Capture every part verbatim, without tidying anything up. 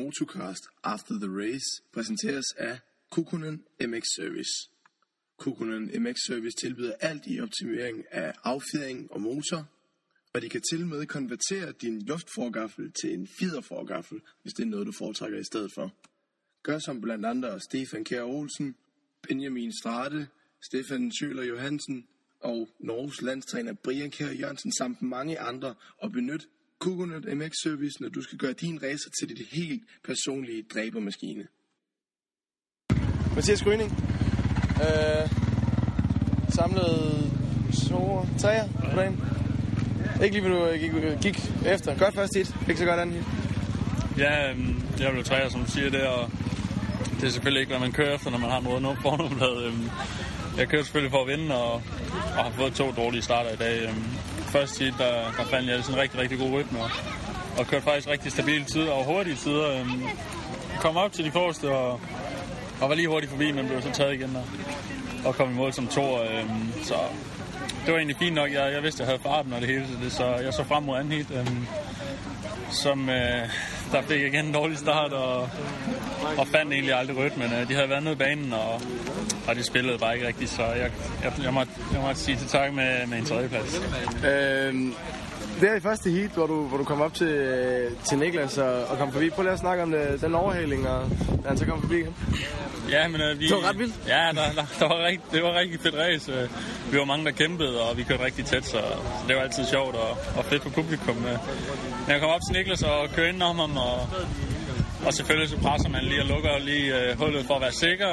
Motocast After the Race præsenteres af Kukkonen M X Service. Kukkonen M X Service tilbyder alt i optimering af affjedring og motor, og de kan til med konvertere din luftforgaffel til en fjederforgaffel, hvis det er noget, du foretrækker i stedet for. Gør som blandt andre Stefan Kjær Olsen, Benjamin Strade, Stefan Søler Johansen og Norges landstræner Brian Kjær Jørgensen samt mange andre, og benyt Kukkonen M X Service, når du skal gøre din racer til dit helt personlige dræbermaskine. Mathias Grøning. Øh, samlet store tager på dagen. Ikke lige, hvad du gik, gik efter. Godt første hit. Ikke så godt andet hit. Ja, jeg blev træer, som du siger det, og det er selvfølgelig ikke, hvad man kører efter, når man har en rød fornummerblad. Jeg kører selvfølgelig for at vinde, og, og har fået to dårlige starter i dag. Først hit, der, der fandt jeg sådan en rigtig, rigtig god rytme, og, og kørte faktisk rigtig stabile tider og hurtige tider. Kom op til de forreste, og, og var lige hurtigt forbi, men blev så taget igen, og, og kom i mål som to, og, så... Det var egentlig fint nok. Jeg, jeg vidste, jeg havde farten og det hele, så jeg så frem mod anden hit, øhm, som øh, der fik igen en dårlig start, og, og fandt egentlig aldrig rytmen. Men øh, de havde været nede i banen, og, og de spillede bare ikke rigtigt, så jeg, jeg, jeg, måtte, jeg måtte sige til tak med, med en tredjeplads. Øhm, der i første hit, hvor du, hvor du kom op til, til Niklas og, og kom forbi. Prøv lige at snakke om det, den overhaling, og da han så kom forbi igen. Ja, men, øh, vi, det var ret vildt. Ja, der, der, der var rigt, det var rigtig fedt race. Vi var mange, der kæmpede, og vi kørte rigtig tæt, så, så det var altid sjovt og, og fedt for publikum. Jeg kom op til Niklas og kørte ind om ham, og, og selvfølgelig så presser man lige og lukker lige øh, hullet for at være sikker.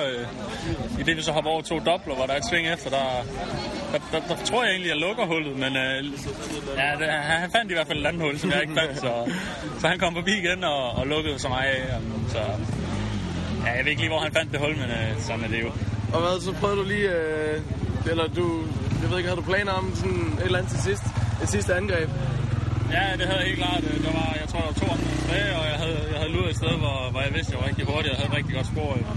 I det, vi så hopper over to dobler, hvor der er et sving efter, der, der, der, der tror jeg egentlig, at jeg lukker hullet, men øh, ja, det, han fandt i hvert fald et andet hul, som jeg ikke fandt, så, så han kom forbi igen og, og lukkede så mig af, så... Ja, jeg ved ikke lige, hvor han fandt det hul, men øh, sådan er det jo. Og hvad, så prøvede du lige, øh, eller du, jeg ved ikke, havde du planer om sådan et eller andet til sidst, et sidste angreb? Ja, det havde jeg helt klart. Der var, jeg tror, der var to andre tilbage, og jeg havde, jeg havde luret et sted, hvor, hvor jeg vidste, jeg var rigtig hurtig, og jeg havde et rigtig godt spor. Eller.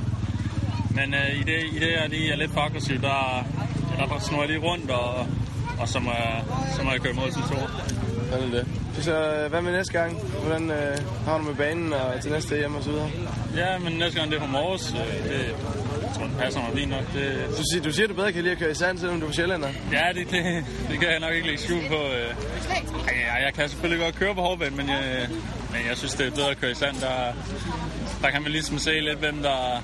Men øh, i, det, i det, jeg lige er lidt for aggressiv, der, ja, der snurrer jeg lige rundt, og, og så, må jeg, så må jeg køre mod til to. Sådan er det. Så hvad med næste gang? Hvordan øh, har du med banen og til næste hjem og så videre? Ja, men næste gang det er på Mors. Øh, det jeg tror, det passer mig lige nok. Det... Du, siger, du siger, du bedre kan lide at køre i sand, selvom du er på sjællander? Ja, det, det, det kan jeg nok ikke lægge skjul på. Øh. Ja, jeg kan selvfølgelig godt køre på hårdbanen, men jeg, men jeg synes, det er bedre at køre i sand. Der, der kan man ligesom se lidt, hvem der,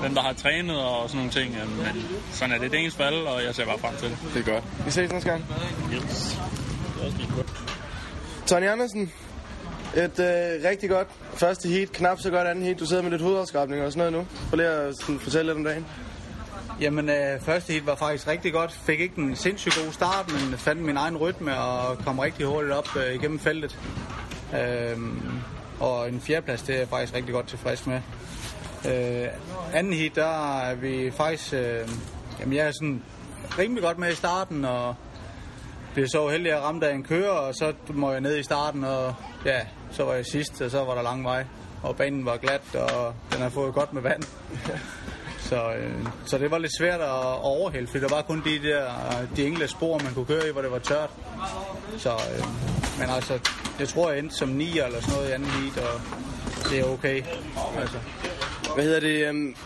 hvem der har trænet og sådan nogle ting. Men sådan er det. Det er ens valg, og jeg ser bare frem til det. Det er godt. Vi ses næste gang. Yes. Tony Andersen, et øh, rigtig godt første heat, knap så godt anden heat. Du sidder med lidt hovedoverskrabning og sådan noget nu. Prøv lige at sådan, fortælle lidt om dagen. Jamen, øh, første heat var faktisk rigtig godt. Fik ikke en sindssygt god start, men fandt min egen rytme og kom rigtig hurtigt op øh, igennem feltet. Øh, og en fjerdeplads, det er jeg faktisk rigtig godt tilfreds med. Øh, anden heat, der er vi faktisk... Øh, jamen, jeg er sådan rimelig godt med i starten, og... blev så heldig at ramme af en kører, og så må jeg ned i starten, og ja, så var jeg sidst, og så var der lang vej. Og banen var glat, og den har fået godt med vand. så, øh, så det var lidt svært at overhælde, for der var kun de der, de enkelte spor, man kunne køre i, hvor det var tørt. Så, øh, men altså, jeg tror, jeg endte som ni eller sådan noget i anden heat, og det er okay. Altså. Hvad hedder det... Um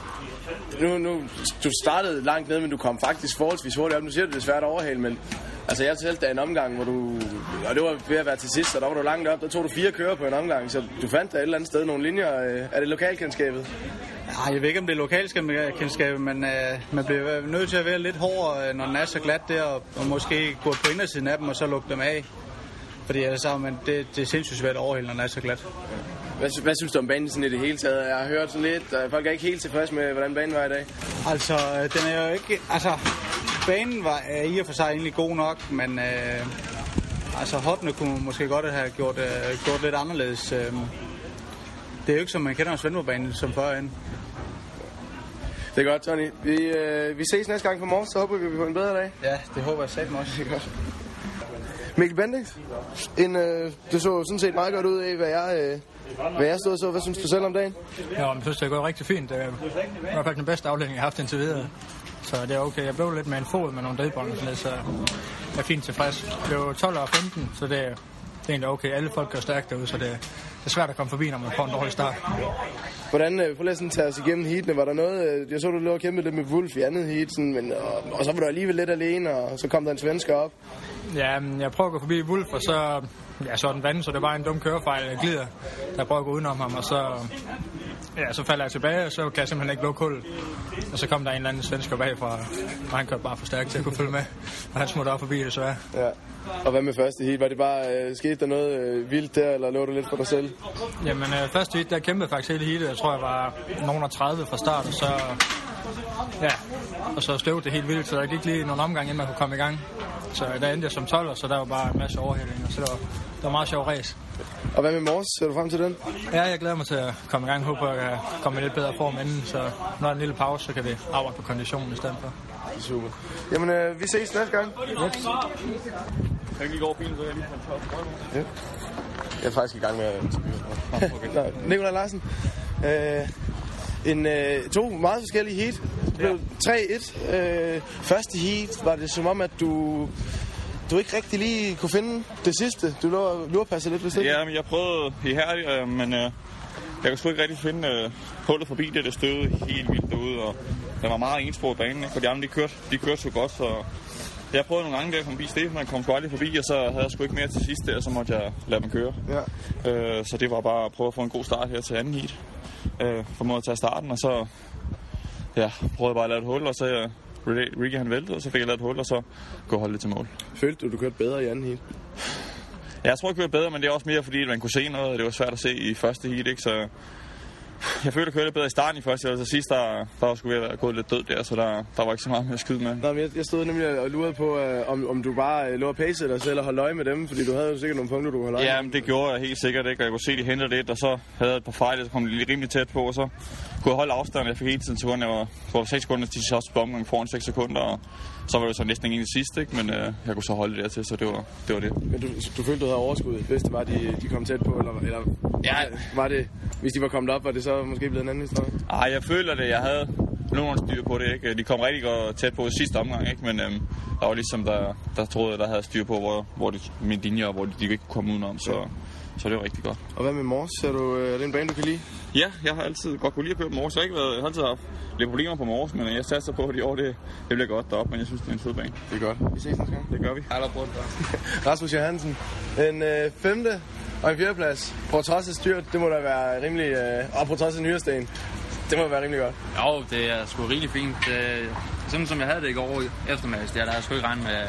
Nu, nu, du startede langt ned, men du kom faktisk forholdsvis hurtigt op. Nu siger du, det er svært at overhale, men altså, jeg talte da en omgang, hvor du... Og det var ved at være til sidst, og der var du langt op. Der tog du fire kører på en omgang, så du fandt da et eller andet sted nogle linjer. Er det lokalkendskabet? Ja, jeg ved ikke, om det er lokalkendskabet, men øh, man bliver nødt til at være lidt hårdere, når den er så glat der, og, og måske gå på indersiden af dem, og så lukke dem af. Fordi altså, men det, det er sindssygt svært at overhale, når den er så glat. Hvad, hvad synes du om banen sådan i det hele taget? Jeg har hørt sådan lidt, og folk er ikke helt tilfredse med, hvordan banen var i dag. Altså, den er jo ikke... Altså, banen var i og for sig egentlig god nok, men... Øh, altså, hoppene kunne måske godt have gjort, øh, gjort lidt anderledes. Øh. Det er jo ikke, som man kender om Svendborg-banen som førhen. Det er godt, Tony. Vi, øh, vi ses næste gang på morgen, så håber vi, vi får en bedre dag. Ja, det håber jeg satme også. Det er godt. Mikkel Bendix, en, øh, det så sådan set meget godt ud af, hvad jeg... Øh, Hvad jeg stod så? Hvad synes du selv om dagen? Ja, jeg synes, det er gået rigtig fint. Det var faktisk den bedste aflægning, jeg har haft indtil videre. Så det er okay. Jeg blev lidt med en fod med nogle dødbånd, så jeg er fint tilfreds. Jeg blev tolv og femten, så det er, det er egentlig okay. Alle folk gør stærkt derude, så det, det er svært at komme forbi, når man får en dårlig start. Hvordan, prøv at tage os igennem heatene, var der noget, jeg så du lå og kæmpede lidt med Wulff i andet heat, sådan, men, og, og så var du alligevel lidt alene, og så kom der en svensker op. Ja, jeg prøver at gå forbi Wulff, og så, ja, så er den vandet, så det var en dum kørefejl, jeg glider, der prøver at gå udenom ham, og så, ja, så falder jeg tilbage, og så kan jeg simpelthen ikke lukke hullet. Og så kom der en eller anden svensker bagfra, og han kørte bare for stærkt til at kunne følge med, og han smutter op forbi det, så ja. Ja. Og hvad med første heat? Var det bare, øh, skete der noget øh, vildt der, eller lå du lidt for dig selv? Jamen, øh, første heat, der kæmpede faktisk hele heatet. Jeg tror, jeg var nogen af tredive fra start, og så, ja, og så støvede det helt vildt, så der gik lige nogle omgange, inden man kunne komme i gang. Så der endte jeg som tolver, så der var bare en masse overhældinger, så det var, det var meget sjov race. Og hvad med Mors? Ser du frem til den? Ja, jeg glæder mig til at komme i gang. Jeg håber, at jeg kommer i lidt bedre form inden, så når der er en lille pause, så kan vi arbejde på konditionen i stedet for. Super. Jamen, øh, vi ses næste gang. Yes. Jeg gik over bilen, så jeg lige fandt tørre. Jeg er faktisk i gang med at interviewe. Nikolaj Larsen. Øh, en, øh, to meget forskellige heat. Det blev tre et. Øh, første heat var det som om, at du... Du ikke rigtig lige kunne finde det sidste. Du lurpassede lidt, hvis ikke? Ja, men jeg prøvede ihærdigt, men øh, jeg kunne sgu ikke rigtig finde øh, hullet forbi det. Det støvede helt vildt derude, og der var meget enspor i banen, ikke? For de andre, de kørte, de kørte så godt, så... Jeg prøvede nogle gange, da jeg kom forbi Steffen, og jeg kom sgu aldrig forbi, og så havde jeg sgu ikke mere til sidst der, og så måtte jeg lade dem køre. Ja. Øh, så det var bare at prøve at få en god start her til anden heat. Øh, Formåede at tage starten, og så... Ja, prøvede bare at lade et hul, og så... Øh, Ricky han væltede, og så fik jeg lavet et hul, og så kunne holde lidt til mål. Følte du, du kørte bedre i anden heat? Ja, jeg tror, jeg kørte bedre, men det er også mere, fordi man kunne se noget, og det var svært at se i første heat, ikke? Så jeg følte, jeg kørte lidt bedre i starten i første heat, og så sidst, der, der var sgu ved at være gået lidt død der, så der, der var ikke så meget mere at skyde med. Nej, men jeg, jeg stod nemlig og lurede på, øh, om, om du bare øh, lå og pacede dig selv og holdt øje med dem, fordi du havde jo sikkert nogle punkter, du kunne holde øje med. Ja, men det gjorde jeg helt sikkert, ikke? Og jeg kunne se, de hentede lidt, og så havde jeg et par fejl, så kom de lige rimelig tæt på, og så kunne jeg holde afstanden. Jeg fik hele tiden til grund, jeg var på seks sekunder til sidste omgang foran seks sekunder, og så var det så næsten ingen i sidste, ikke? Men øh, jeg kunne så holde det der til, så det var det. Var det. Men du, du følte, du havde overskud, hvis det var, de, de kom tæt på, eller, eller ja. Var det, hvis de var kommet op, var det så måske blevet en anden historie? Ej, jeg føler det. Jeg havde nogen styr på det, ikke? De kom rigtig godt tæt på sidste omgang, ikke? Men øhm, der var ligesom, der, der troede jeg, der havde styr på, hvor, hvor de, mine linjer, hvor de, de ikke kunne komme udenom, så... Ja. Så det var rigtig godt. Og hvad med Mors? Er, du, er det en bane, du kan lide? Ja, jeg har altid godt kunne lide at køre Mors. Jeg har ikke været, jeg har altid haft lidt problemer på Mors, men jeg satser på, at i år det, det bliver godt deroppe, men jeg synes, det er en fed bane. Det er godt. Vi ses næste gang. Det gør vi. Rasmus Johansen. En øh, femte og en fjerdeplads. På trods af styrt, det må da være rimelig... Øh, og på trods af nyresten. Det må være rimelig godt. Jo, det er sgu rigtig fint. Det, sådan som jeg havde det i går eftermiddags, der havde jeg sgu ikke regnet med...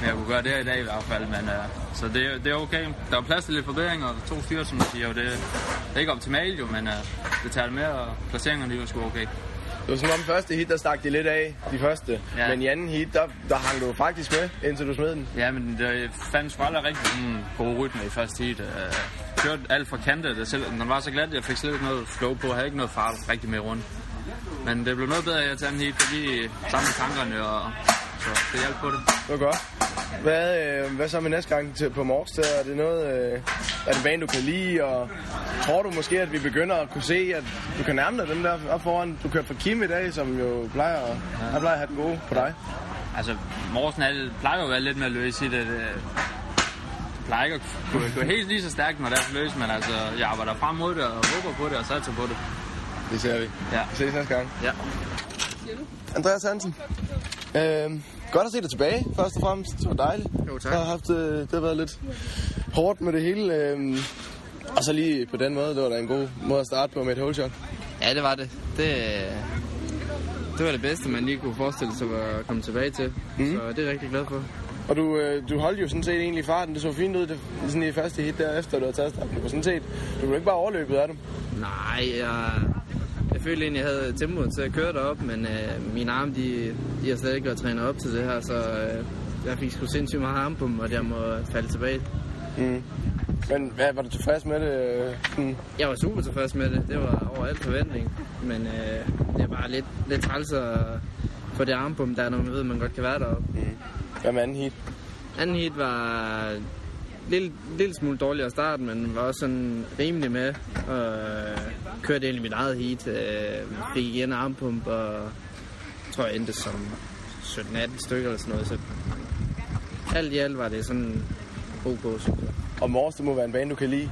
Men jeg kunne gøre det i dag i hvert fald, men uh, så det, det er okay. Der er plads til lidt forbedringer, og to styr, som man siger, og det, det er ikke optimalt jo, men uh, det tager det med, og placeringerne er jo sgu okay. Det var sådan om første hit, der stak de lidt af, de første, ja. Men i anden hit, der, der hang du faktisk med, indtil du smed den. Ja, men det fandt sgu aldrig rigtig sådan gode rytme i første hit. Uh, kørte alt fra kantet, selv, når den var så glad, jeg fik slet ikke noget flow på, havde ikke noget fart rigtig med rundt. Men det blev noget bedre her til anden hit, fordi sammen med tankerne, og så det hjalp på det. Det var godt. Hvad, øh, hvad så med næste gang til, på Mors? Er det noget, øh, er det bane, du kan lide? Og tror du måske, at vi begynder at kunne se, at du kan nærme dig dem der op foran? Du kørte for Kim i dag, som jo plejer at, ja. plejer at have den gode på dig. Altså, Morsen plejer jo at være lidt mere løs i det. Det plejer ikke at kunne, kunne helt lige så stærkt, når det er løs, men altså, jeg arbejder frem mod det og håber på det og satser på det. Det ser vi. Ja. Vi ses næste gang. Ja. Andreas Hansen. Øhm, godt at se dig tilbage, først og fremmest. Det var dejligt. Jo, tak. Jeg har haft, det har været lidt hårdt med det hele. Øhm, og så lige på den måde, det var da en god måde at starte på med et hole shot. Ja, det var det. det. Det var det bedste, man lige kunne forestille sig at komme tilbage til. Mm-hmm. Så det er jeg rigtig glad for. Og du, du holdt jo sådan set egentlig farten. Det så fint ud det, sådan i første hit derefter, du havde taget starten. Du var sådan set, du blev ikke bare overløbet af dem. Nej, jeg... Jeg følte egentlig, jeg havde tempoet til at køre derop, men øh, mine arme, de, de har slet ikke været trænet op til det her, så øh, jeg fik sgu sindssygt meget arme på dem, og jeg må falde tilbage. Mm. Men hvad, var du tilfreds med det? Mm. Jeg var super tilfreds med det. Det var over al forventning, men øh, det er bare lidt, lidt træls at få det arme på dem, der når man ved, at man godt kan være deroppe. Mm. Hvad med anden heat? Anden heat var en lille, lille smule dårligere at starte, men var også sådan rimelig med. Og, kørte egentlig mit eget heat, øh, fik igen armpump, og tror jeg endte som sytten atten stykker eller sådan noget, så alt i alt var det sådan ok. Og Mors, det må være en bane, du kan lide?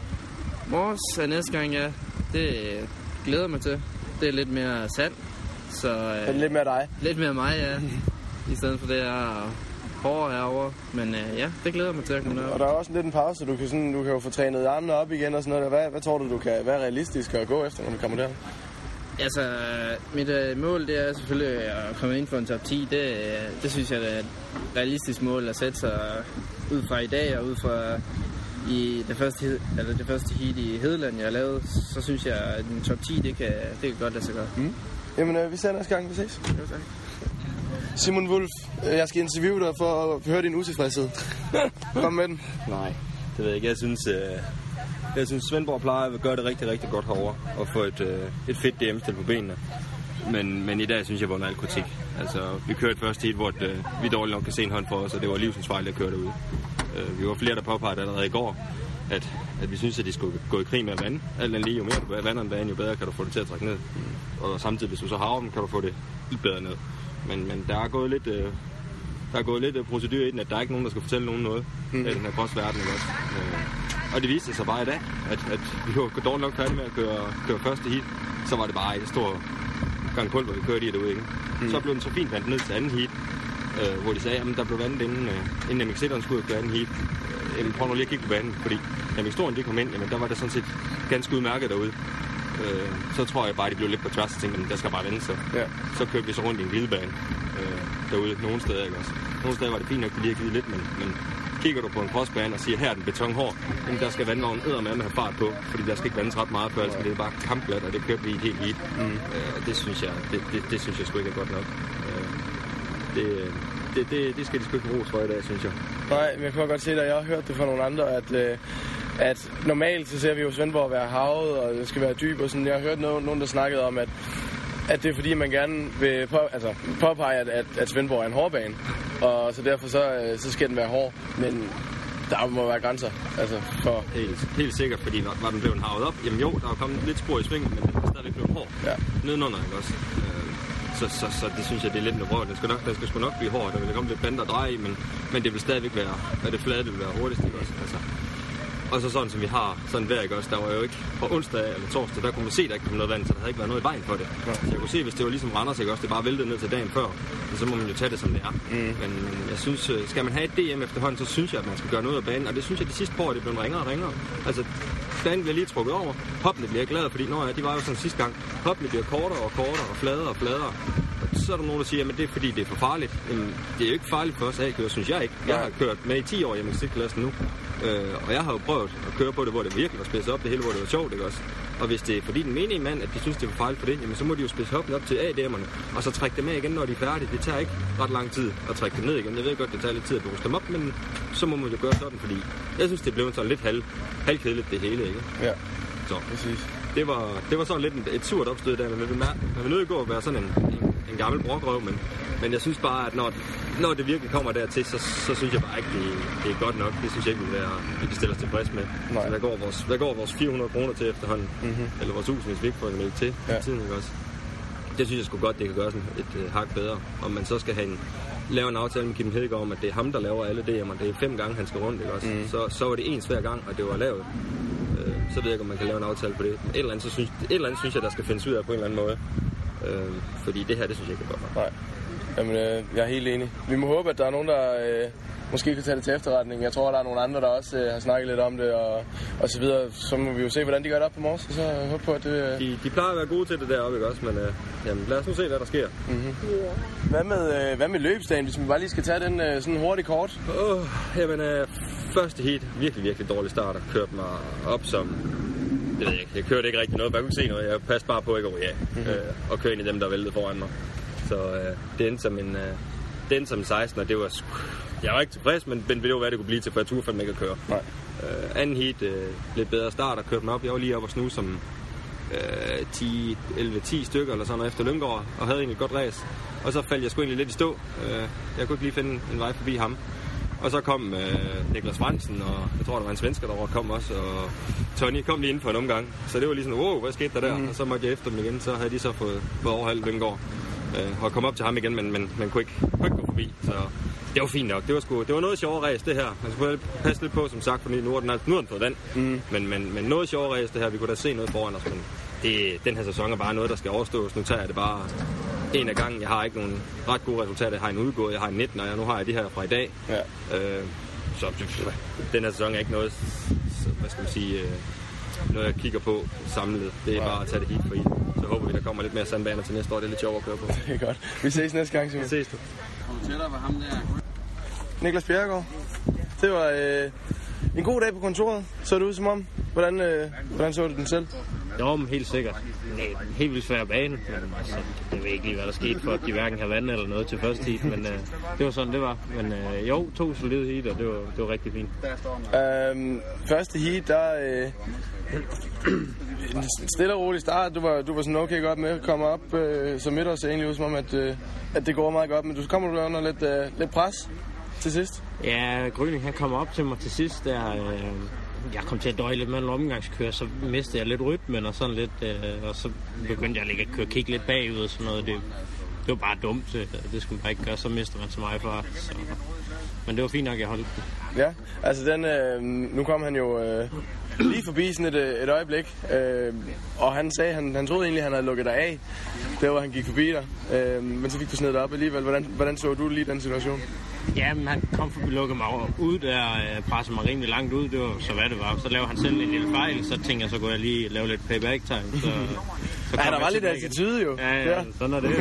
Mors er næste gang, ja. Det glæder mig til. Det er lidt mere sand. Så, øh, lidt mere dig? Lidt mere mig, ja. I stedet for det her hårdere herovre. Men øh, ja, det glæder mig til at komme deroppe. Og der er også lidt en pause. Du kan, sådan, du kan jo få trænet armene op igen og sådan noget. Hvad, hvad tror du, du kan være realistisk og gå efter, når du kommer der? Altså, mit øh, mål det er selvfølgelig at komme ind for en top ti. Det, øh, det synes jeg det er et realistisk mål at sætte sig ud fra i dag og ud fra i det første, eller det første heat i Hedeland, jeg har lavet. Så synes jeg, at en top ti, det kan, det kan godt lade sig gøre. Mm. Jamen, øh, vi ser næste gang. Vi ses. Jo, tak. Simon Wulff, jeg skal interviewe dig for at høre din utilfredshed. Kom med den. Nej, det ved jeg ikke. Jeg synes, øh, jeg synes Svendborg plejer at gøre det rigtig, rigtig godt herovre. Og få et, øh, et fedt D M-stil på benene. Men, men i dag synes jeg, at jeg var en kritik. Altså, vi kørte et første heat, hvor det, øh, vi dårligt nok kan se en hånd for os, og det var livsens fejl at køre derude. Øh, vi var flere, der påpegede allerede i går, at, at vi synes, at de skulle gå i krig med at vande. Alt andet lige, jo mere du vander en vand, jo bedre kan du få det til at trække ned. Og samtidig, hvis du så har dem, kan du få det lidt bedre ned. Men, men der er gået lidt, øh, der er gået lidt øh, procedur i den, at der er ikke nogen, der skal fortælle nogen noget mm. af den her crossverden. Øh, og det viste sig bare i dag, at, at vi var dårligt nok færdige med at køre, køre første heat. Så var det bare et stort gang pulver, vi kørte i derude. Ikke? Mm. Så blev den så fint vandt ned til anden heat, øh, hvor de sagde, at jamen, der blev vandet inden, øh, inden M X etteren skulle køre anden heat. Øh, prøv nu lige at kigge på vandet, fordi da M X toeren de kom ind, jamen, der var der sådan set ganske udmærket derude. Øh, så tror jeg bare, at de blev lidt på tværs og tænkte, at der skal bare vende sig. Ja. Så kørte vi så rundt i en glidebane øh, derude nogle steder. Ikke også? Nogle steder var det fint nok, at de havde givet lidt, men, men kigger du på en crossbane og siger, at her er den betonhård, jamen der skal vandvognen eddermame med at have fart på, fordi der skal ikke vandes ret meget før, altså, det er bare kampglat, og det kørte vi helt hit. Mm. Øh, det synes jeg, det, det, det synes jeg sgu ikke er godt nok. Øh, det, det, det, det skal de sgu ikke bruges for i dag, synes jeg. Nej, men jeg kan godt se, at jeg har hørt det fra nogle andre, at... Øh... at normalt så ser vi jo Svendborg være havet, og det skal være dyb og sådan. Jeg har hørt nogen, nogen der snakkede om, at, at det er fordi, man gerne vil på, altså, påpege, at, at, at Svendborg er en hårdbane. Og så derfor så, så skal den være hård, men der må være grænser. Altså, for... helt, helt sikkert, fordi var, var den blevet havet op? Jamen jo, der er kommet lidt spor i svingen, men den er stadig blevet hård. Ja. Nedenunder, ikke også? Så, så, så det synes jeg, det er lidt en rød. Den skal, nok, den skal sgu nok blive hård, der vil komme lidt band og drej, men, men det vil stadigvæk være, at det flade vil være hurtigst, ikke også? Altså. Og så sådan, som vi har sådan vejr, ikke også? Der var jo ikke fra onsdag eller torsdag, der kunne man se, at der ikke kom noget vand, så der havde ikke været noget i vejen for det. Ja. Så jeg kunne se, hvis det var ligesom Randers, ikke også? Det bare væltede ned til dagen før, så må man jo tage det, som det er. Mm. Men jeg synes, skal man have et D M efterhånden, så synes jeg, at man skal gøre noget af banen. Og det synes jeg, de sidste par år, det blev ringere og ringere. Altså, banen bliver lige trukket over. Hoppene bliver glade, fordi når ja, de var jo sådan sidste gang. Hoppene bliver kortere og kortere og fladere og fladere. Så er der nogen, der siger, at det er fordi, det er for farligt. Det er jo ikke farligt for os A-kører, synes jeg ikke. Jeg har kørt med i ti år i M X-klassen nu, og jeg har jo prøvet at køre på det, hvor det virkelig var spidset op, det hele, hvor det var sjovt, ikke også? Og hvis det er fordi den menige mand, at de synes, det er for farligt for det, jamen så må de jo spidse hoppen op til A D M'erne, og så trække dem af igen, når de er færdige. Det tager ikke ret lang tid at trække dem ned igen. Jeg ved godt, det tager lidt tid at bruge dem op, men så må man jo gøre sådan, fordi jeg synes, det blev sådan lidt halv, halvkedeligt det hele, ikke? Ja, så. Præcis. Det var, det var sådan lidt et surt opstød der, men man vil nødt til at være sådan en, en, en gammel brokrøv, men, men jeg synes bare, at når, når det virkelig kommer dertil, så, så synes jeg bare ikke, det, det er godt nok. Det synes jeg ikke, vi kan stille os tilfreds med. Så der går vores, der går vores fire hundrede kroner til efterhånden, mm-hmm. eller vores tusind, hvis vi ikke får en mælk til. Ja. Tiden, ikke også? Det synes jeg sgu godt, det kan gøre sådan et øh, hak bedre, om man så skal have en... laver en aftale med Kim Hedegaard om, at det er ham, der laver alle D M'er. Det er fem gange, han skal rundt, ikke også? Mm. Så, så var det ens hver gang, og det var lavet. Øh, så ved jeg ikke, om man kan lave en aftale på det. Et eller andet, så synes, et eller andet synes jeg, der skal findes ud af på en eller anden måde. Øh, fordi det her, det synes jeg ikke er godt. Nej. Jamen, øh, jeg er helt enig. Vi må håbe, at der er nogen, der øh, måske kan tage det til efterretning. Jeg tror, der er nogle andre, der også øh, har snakket lidt om det, og, og så videre. Så må vi jo se, hvordan de gør det op på Mors, og så øh, håbe på, at det... Øh... De, de plejer at være gode til det deroppe, ikke også? Men øh, jamen, lad os nu se, hvad der sker. Mm-hmm. Yeah. Hvad med, øh, hvad med løbsdagen, hvis vi bare lige skal tage den øh, sådan hurtigt kort? Åh, oh, jamen, øh, første heat. Virkelig, virkelig dårlig start. Jeg kørte mig op som... Jeg ved ikke, jeg kørte ikke rigtig noget. Jeg kunne se noget. Jeg passede bare på, ikke? Oh, ja. Mm-hmm. øh, og kørte ind i dem, der væltede foran mig. Så øh, det endte som en, øh, det endte som en seksten, og det var sku... Jeg var ikke tilfreds, men det var, hvad det kunne blive til, for jeg turde fandme ikke at køre. Nej. Øh, anden heat, øh, lidt bedre start, og kørte mig op. Jeg var lige op og snuse som øh, ti, elleve, ti stykker eller sådan noget efter Løngegaard, og havde egentlig et godt ræs. Og så faldt jeg sgu egentlig lidt i stå. Øh, jeg kunne ikke lige finde en vej forbi ham. Og så kom øh, Niklas Fransen, og jeg tror, der var en svensker, der kom også, og Tony kom lige ind for en omgang. Så det var lige sådan, wow, hvad skete der der? Mm. Og så måtte jeg efter dem igen, så havde de så fået, fået overhalet Løngegaard. Og kom op til ham igen, men man kunne ikke, kunne ikke gå forbi. Så det var fint nok. Det var sgu, det var noget sjovt ræs det her. Man skulle passe lidt på, som sagt, fordi nu er den, nu er den på vand. Mm. Men, men, men noget sjovt ræs det her. Vi kunne da se noget foran os, men det, den her sæson er bare noget, der skal overstås. Nu tager jeg det bare en af gangen. Jeg har ikke nogen ret gode resultater. Jeg har en udgået, jeg har en nitten, og jeg, nu har jeg de her fra i dag. Ja. Øh, så den her sæson er ikke noget, så, hvad skal man sige... Øh, når jeg kigger på samlet. Det er wow. Bare at tage det helt på i. Så håber vi, der kommer lidt mere sandbaner til næste år. Det er lidt sjovere at køre på. Det er godt. Vi ses næste gang, Simon. Vi ses. Kom tættere på ham der. Niklas Bjerregaard. Det var øh, en god dag på kontoret. Så det ud som om. Hvordan, øh, hvordan så du den selv? Jo, men helt sikkert. En helt vildt svær bane. Altså, jeg ved ikke lige, hvad der skete for, at de hverken havde vandet eller noget til første heat. Men øh, det var sådan, det var. Men øh, jo, to solide heat, og det var, det var rigtig fint. Øhm, første heat, der... Øh, stille og rolig start. Du var, du var sådan okay godt med at komme op øh, som midtårs egentlig, som om at, øh, at det går meget godt. Men du kommer du under lidt, øh, lidt pres til sidst? Ja, Grøling han kommer op til mig til sidst. Der, øh, jeg kom til at døje lidt med en omgangskører, så mistede jeg lidt rytmen og sådan lidt. Øh, og så begyndte jeg at ligge og køre kigge lidt bagud og sådan noget. Det, det var bare dumt. Det skulle man ikke gøre. Så mister man så meget fart. Så. Men det var fint nok, jeg holdt det. Ja, altså den, øh, nu kom han jo... Øh, lige forbi sådan et, et øjeblik, øh, og han sagde, han, han troede egentlig, han havde lukket dig af, der hvor han gik forbi dig, øh, men så fik du snedet dig op alligevel. Hvordan, hvordan så du lige den situation? Jamen, han kom forbi, lukkede mig ud der, øh, pressede mig rimelig langt ud, det var så hvad det var. Så lavede han selv en lille fejl, så tænkte jeg, så kunne jeg lige lave lidt payback time, så... så ja, der var lidt attitude jo. Ja, ja, ja, sådan er det jo.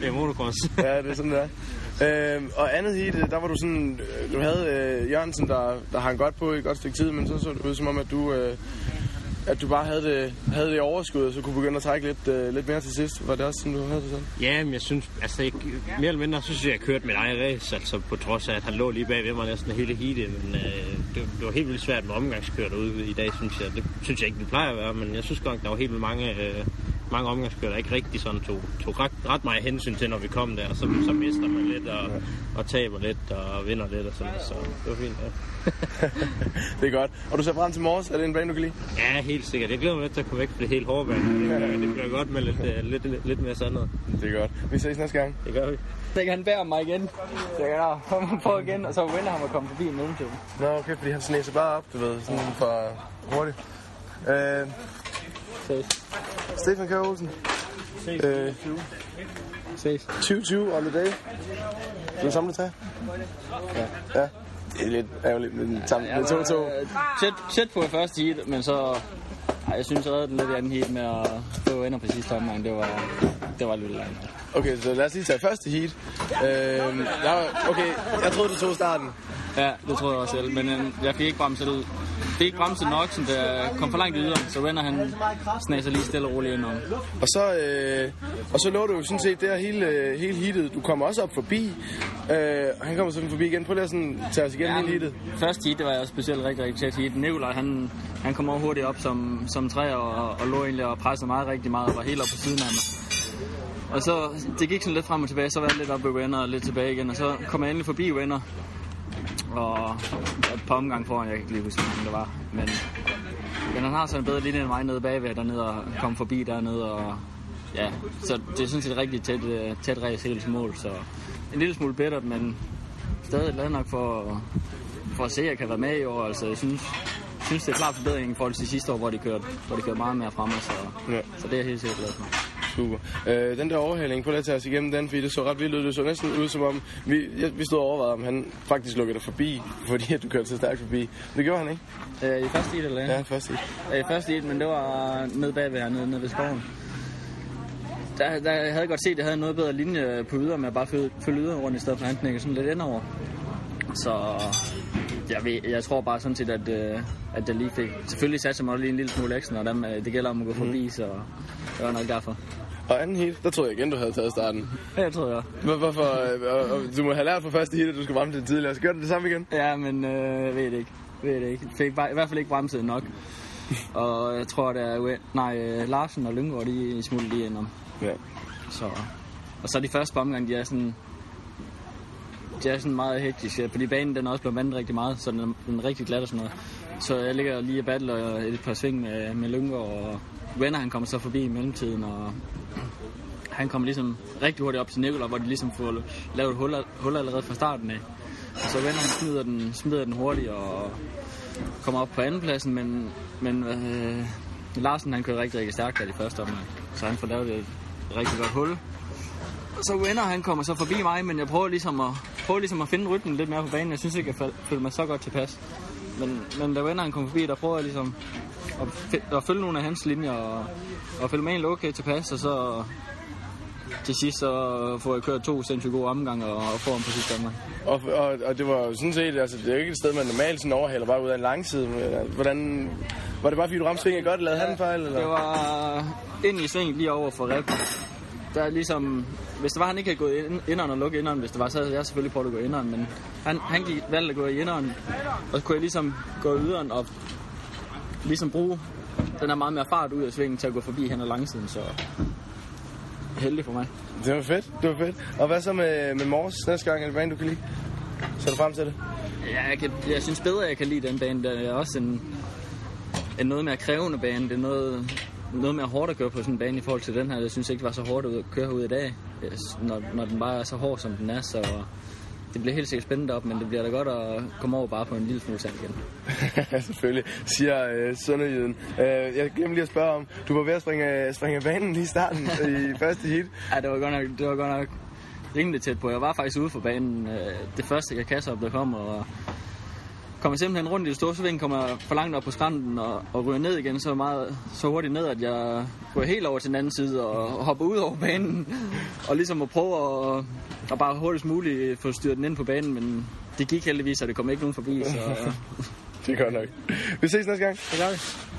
Det er motocross. Ja, det er sådan, der. Øhm, og andet heat, der var du sådan, du havde øh, Jørgensen, der, der hang godt på i et godt stykke tid, men så så det ud som om, at du, øh, at du bare havde det, havde det overskud, og så kunne begynde at trække lidt, øh, lidt mere til sidst. Var det også sådan, du havde det sådan? Ja, men jeg synes, altså ikke, mere eller mindre, så synes jeg, jeg kørte mit eget race, altså på trods af, at han lå lige bagved mig næsten hele heatet, men øh, det, det var helt vildt svært med omgangskører derude i dag, synes jeg. Det synes jeg ikke, det plejer at være, men jeg synes godt, der var helt vildt mange... Øh, Mange omgangskører, der ikke rigtig sådan tog, tog ret, ret meget hensyn til, når vi kom der, og så, så mister man lidt, og, og taber lidt, og vinder lidt, og sådan noget, så det var fint, ja. Det er godt. Og du ser frem til Mors, er det en bane, du kan lide? Ja, helt sikkert. Jeg glæder mig lidt til at komme væk fra det helt hårde bane. Det, det bliver godt med lidt, uh, lidt, lidt, lidt mere sådan noget. Det er godt. Vi ses næste gang. Det gør vi. Så kan han bære mig igen, så jeg kan komme på igen, og så vender han at komme forbi i mellemtiden. Nå, okay, fordi han snæser bare op, du ved, sådan for hurtigt. Øh... Stefan Kjær Olsen. tyve tyve on the day. Du er samlet tag? Ja. Ja. Det er lidt ærgerligt med den samme. Ja, tæt på det første heat, men så... Ej, jeg synes, jeg reddede den lidt i anden heat med at få ender på sidste omgang. Det var, det var lidt langt. Okay, så lad os lige tage første heat. Øh, okay, jeg troede, du tog starten. Ja, det troede jeg også selv, men øh, jeg fik ikke bremset ud. Det er ikke bremset nok, så der kom for langt yderen, så Venner han snaser lige stille og roligt indenom. Og så, øh, og så lå du jo sådan set der hele, hele heatet. Du kommer også op forbi, øh, og han kommer sådan forbi igen. Prøv lige at sådan, tage os igen ja, hele heatet. Første heat, det var jeg specielt rigtig, rigtig tæt heat. Nikolaj, han, han kom over hurtigt op som, som træer og, og lå egentlig og pressede meget rigtig meget og var helt op på siden af mig. Og så, det gik sådan lidt frem og tilbage, så var jeg lidt oppe ved Venner og lidt tilbage igen, og så kom jeg endelig forbi Venner. Og et par omgang foran, jeg kan ikke lige huske, hvordan det var. Men, men han har sådan en bedre linje end mig nede bagved dernede og komme forbi dernede. Og, ja, så det er sådan set rigtig tæt, tæt race helt til mål. Så en lille smule bittert, men stadig glad nok for, for at se, at jeg kan være med i år. Altså, jeg synes, synes det er klart forbedring i forhold til sidste år, hvor de kørte, hvor de kørte meget mere fremme. Så, ja. Så det er jeg helt sikkert glad for. Øh, den der overhaling, på at tage os igennem den, fordi det så ret vildt ud. Det så næsten ud som om, vi, vi stod og overvejede, om han faktisk lukkede dig forbi, fordi at du kørte så stærkt forbi. Det gjorde han ikke? Øh, I første heat eller andet? Ja, i første heat. Øh, I første heat, men det var nede bagved her, nede, nede ved skoven. Der, der havde jeg godt set, at jeg havde noget bedre linje på yder, men jeg bare følge yder rundt i stedet for at han knækkede sådan lidt indover. Så jeg, ved, jeg tror bare sådan set, at, at jeg lige fik... Selvfølgelig satte mig lige en lille smule ekstra, og dem, det gælder om at gå forbi, mm. så det var nok derfor. Og anden heat, der troede jeg igen, du havde taget starten. Ja, jeg troede jeg. Hvorfor? Du må have lært fra første heat, at du skal bremse det tidligere. Så gør du det samme igen? Ja, men øh, jeg ved det ikke. Jeg ved det ikke. Fik bare, i hvert fald ikke bremset nok. Og jeg tror, at uh, nej, Larsen og Løngegaard, de smutter lige indenom. Ja. Så. Og så de første par omgange, de er sådan... Det er sådan meget hektisk, fordi banen den er også blevet vandet rigtig meget, så den er rigtig glat og sådan noget. Så jeg ligger lige og battler et par sving med, med Løngegaard, og Venner han kommer så forbi i mellemtiden, og han kom ligesom rigtig hurtigt op til Nikolaj, hvor de ligesom får lavet et hul, hul allerede fra starten af. Og så vender han smider den, smider den hurtigt og kommer op på andenpladsen, men, men øh, Larsen han kørte rigtig, rigtig stærkt af de første omgang, så han får lavet et rigtig godt hul. Og så vender han kommer så forbi mig, men jeg prøver ligesom at, prøver ligesom at finde rytmen lidt mere på banen. Jeg synes ikke, jeg føler mig så godt tilpas. Men, men da vender han kommer forbi, der prøver jeg ligesom at, f- at følge nogle af hans linjer og, og følge mig egentlig okay tilpas, og så... Til sidst så får jeg kørt to sindssygt gode omgange og, og får ham på sidste omgang. Og, og, og det var jo sådan set, altså det er jo ikke et sted, man normalt sådan overhaler bare ud af en langside. Hvordan, var det bare fordi du ramte svinget godt, eller lavede ja, han en fejl? Eller? Det var ind i svinget lige over for Ricky. Der ligesom, hvis det var, han ikke havde gået inderen og lukket inderen, hvis det var, så havde jeg selvfølgelig prøvet at gå inderen. Men han, han gik, valgte at gå i inderen, og så kunne jeg ligesom gå yderen og ligesom bruge den her meget mere fart ud af svinget til at gå forbi hen ad langsiden, så... heldig for mig. Det var fedt, det var fedt. Og hvad så med, med Mors næste gang? Er det bane, du kan lide? Så er du frem til det? Ja, jeg, kan, jeg synes bedre, at jeg kan lide den bane. Det er også en, en noget mere krævende bane. Det er noget, noget mere hårdt at køre på sådan en bane i forhold til den her. Jeg synes ikke, det var så hårdt at køre ud i dag, når, når den bare er så hård, som den er. Så det bliver helt sikkert spændende op, men det bliver da godt at komme over bare på en lille smule sand igen. Selvfølgelig, siger øh, sønderjyden. Øh, jeg glemte lige at spørge om, du var ved at springe, springe banen lige i starten i første hit. Ja, det var godt nok, det var godt nok rimelig tæt på. Jeg var faktisk ude for banen. Øh, det første, jeg kaster op, der kom, og kommer simpelthen rundt i det store sving, kommer for langt op på skrænten og, og ryger ned igen så meget så hurtigt ned, at jeg går helt over til den anden side og, og hopper ud over banen og ligesom at prøve at... og bare hurtigst muligt få styret den ind på banen, men det gik heldigvis, og det kom ikke nogen forbi, så... Det er godt nok. Vi ses næste gang. Det gør vi.